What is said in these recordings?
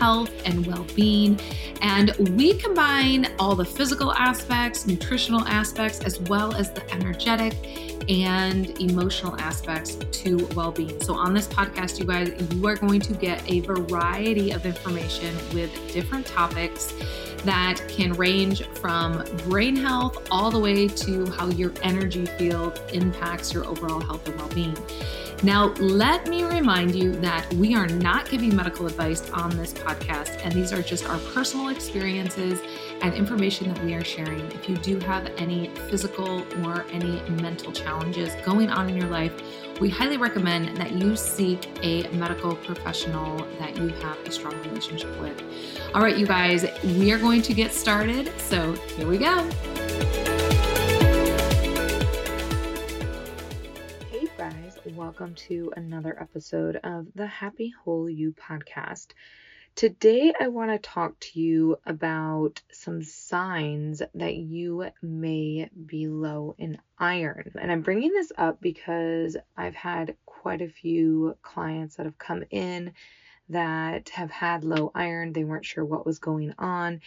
health and well-being, and we combine all the physical aspects, nutritional aspects, as well as the energetic and emotional aspects to well-being. So on this podcast, you guys, you are going to get a variety of information with different topics that can range from brain health all the way to how your energy field impacts your overall health and well-being. Now, let me remind you that we are not giving medical advice on this podcast, and these are just our personal experiences and information that we are sharing. If you do have any physical or any mental challenges going on in your life, we highly recommend that you seek a medical professional that you have a strong relationship with. All right, you guys, we are going to get started. So here we go. Welcome to another episode of the Happy Whole You podcast. Today, I want to talk to you about some signs that you may be low in iron. And I'm bringing this up because I've had quite a few clients that have come in that have had low iron. They weren't sure what was going on.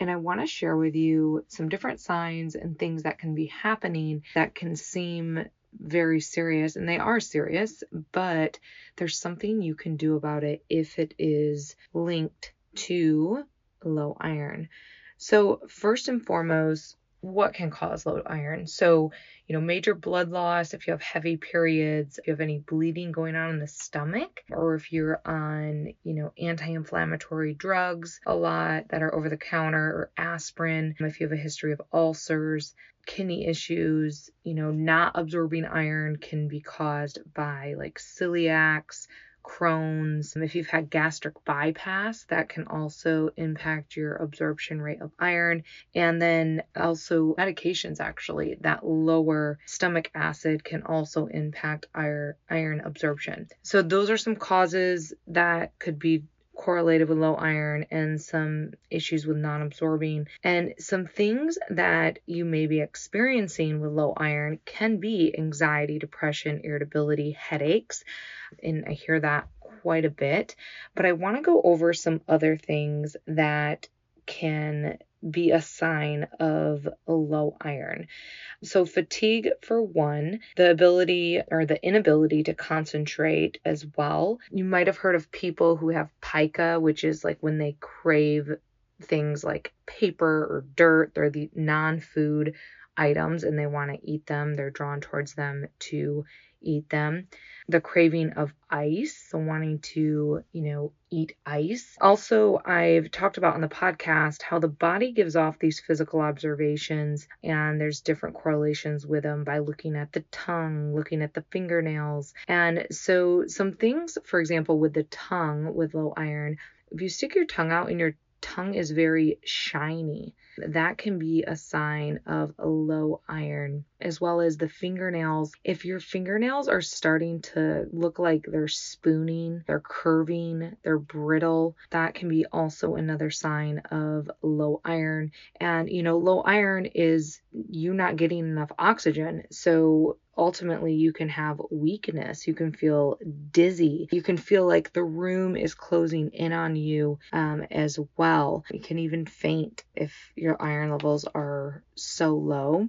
And I want to share with you some different signs and things that can be happening that can seem very serious, and they are serious, but there's something you can do about it if it is linked to low iron. So first and foremost, what can cause low iron? So, major blood loss, if you have heavy periods, if you have any bleeding going on in the stomach, or if you're on, anti-inflammatory drugs a lot that are over the counter or aspirin, if you have a history of ulcers, kidney issues, not absorbing iron can be caused by like celiacs, Crohn's. If you've had gastric bypass, that can also impact your absorption rate of iron. And then also medications, actually, that lower stomach acid can also impact iron absorption. So those are some causes that could be correlated with low iron and some issues with non-absorbing. And some things that you may be experiencing with low iron can be anxiety, depression, irritability, headaches. And I hear that quite a bit, but I want to go over some other things that can be a sign of low iron. So fatigue, for one, the ability or the inability to concentrate as well. You might have heard of people who have pica, which is like when they crave things like paper or dirt or the non-food items and they want to eat them. They're drawn towards them to eat them. The craving of ice, so wanting to, eat ice. Also, I've talked about on the podcast how the body gives off these physical observations, and there's different correlations with them by looking at the tongue, looking at the fingernails. And so some things, for example, with the tongue, with low iron, if you stick your tongue out and your tongue is very shiny, that can be a sign of low iron, as well as the fingernails. If your fingernails are starting to look like they're spooning, they're curving, they're brittle, that can be also another sign of low iron. And, low iron is you not getting enough oxygen. So ultimately, you can have weakness. You can feel dizzy. You can feel like the room is closing in on you as well. You can even faint if your iron levels are so low.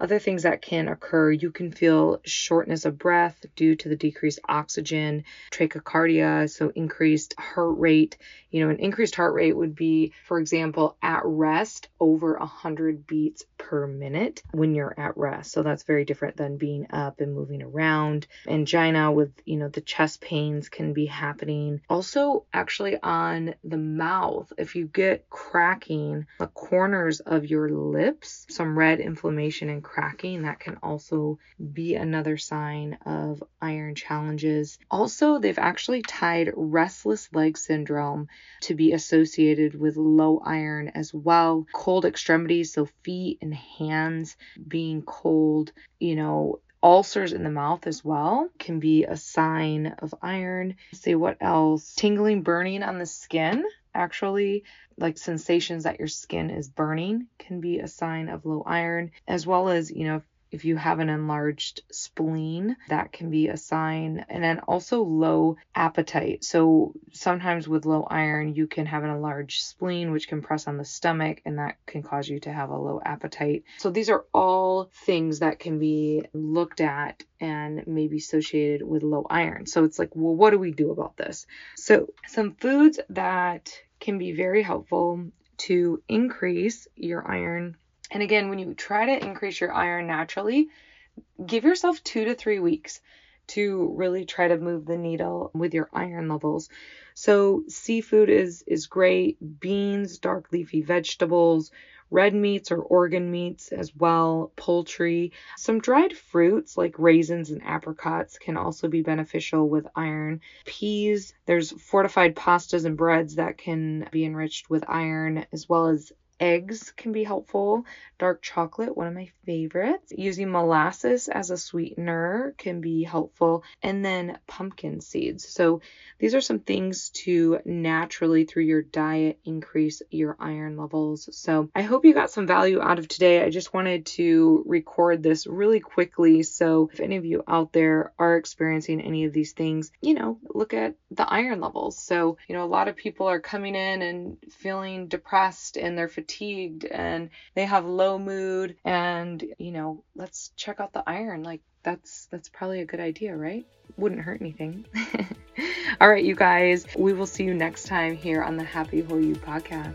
Other things that can occur, you can feel shortness of breath due to the decreased oxygen, tachycardia, so increased heart rate. An increased heart rate would be, for example, at rest over 100 beats per minute when you're at rest. So that's very different than being up and moving around. Angina with, the chest pains can be happening. Also, actually on the mouth, if you get cracking the corners of your lips, some red inflammation and cracking, that can also be another sign of iron challenges. Also, they've actually tied restless leg syndrome to be associated with low iron as well. Cold extremities, so feet and hands being cold, ulcers in the mouth as well can be a sign of iron. Let's see what else. Tingling, burning on the skin Actually, like sensations that your skin is burning can be a sign of low iron, as well as, you know, if you have an enlarged spleen, that can be a sign. And then also low appetite. So sometimes with low iron, you can have an enlarged spleen, which can press on the stomach, and that can cause you to have a low appetite. So these are all things that can be looked at and may be associated with low iron. So it's like, well, what do we do about this? So some foods that can be very helpful to increase your iron. And again, when you try to increase your iron naturally, give yourself 2 to 3 weeks to really try to move the needle with your iron levels. So seafood is great. Beans, dark leafy vegetables, red meats or organ meats as well, poultry. Some dried fruits like raisins and apricots can also be beneficial with iron. Peas, there's fortified pastas and breads that can be enriched with iron, as well as eggs can be helpful. Dark chocolate, one of my favorites. Using molasses as a sweetener can be helpful. And then pumpkin seeds. So these are some things to naturally, through your diet, increase your iron levels. So I hope you got some value out of today. I just wanted to record this really quickly. So if any of you out there are experiencing any of these things, you know, look at the iron levels. So, you know, a lot of people are coming in and feeling depressed and they're fatigued and they have low mood, and you know, let's check out the iron. Like that's probably a good idea, right? Wouldn't hurt anything. All right, you guys, we will see you next time here on the Happy Whole You podcast.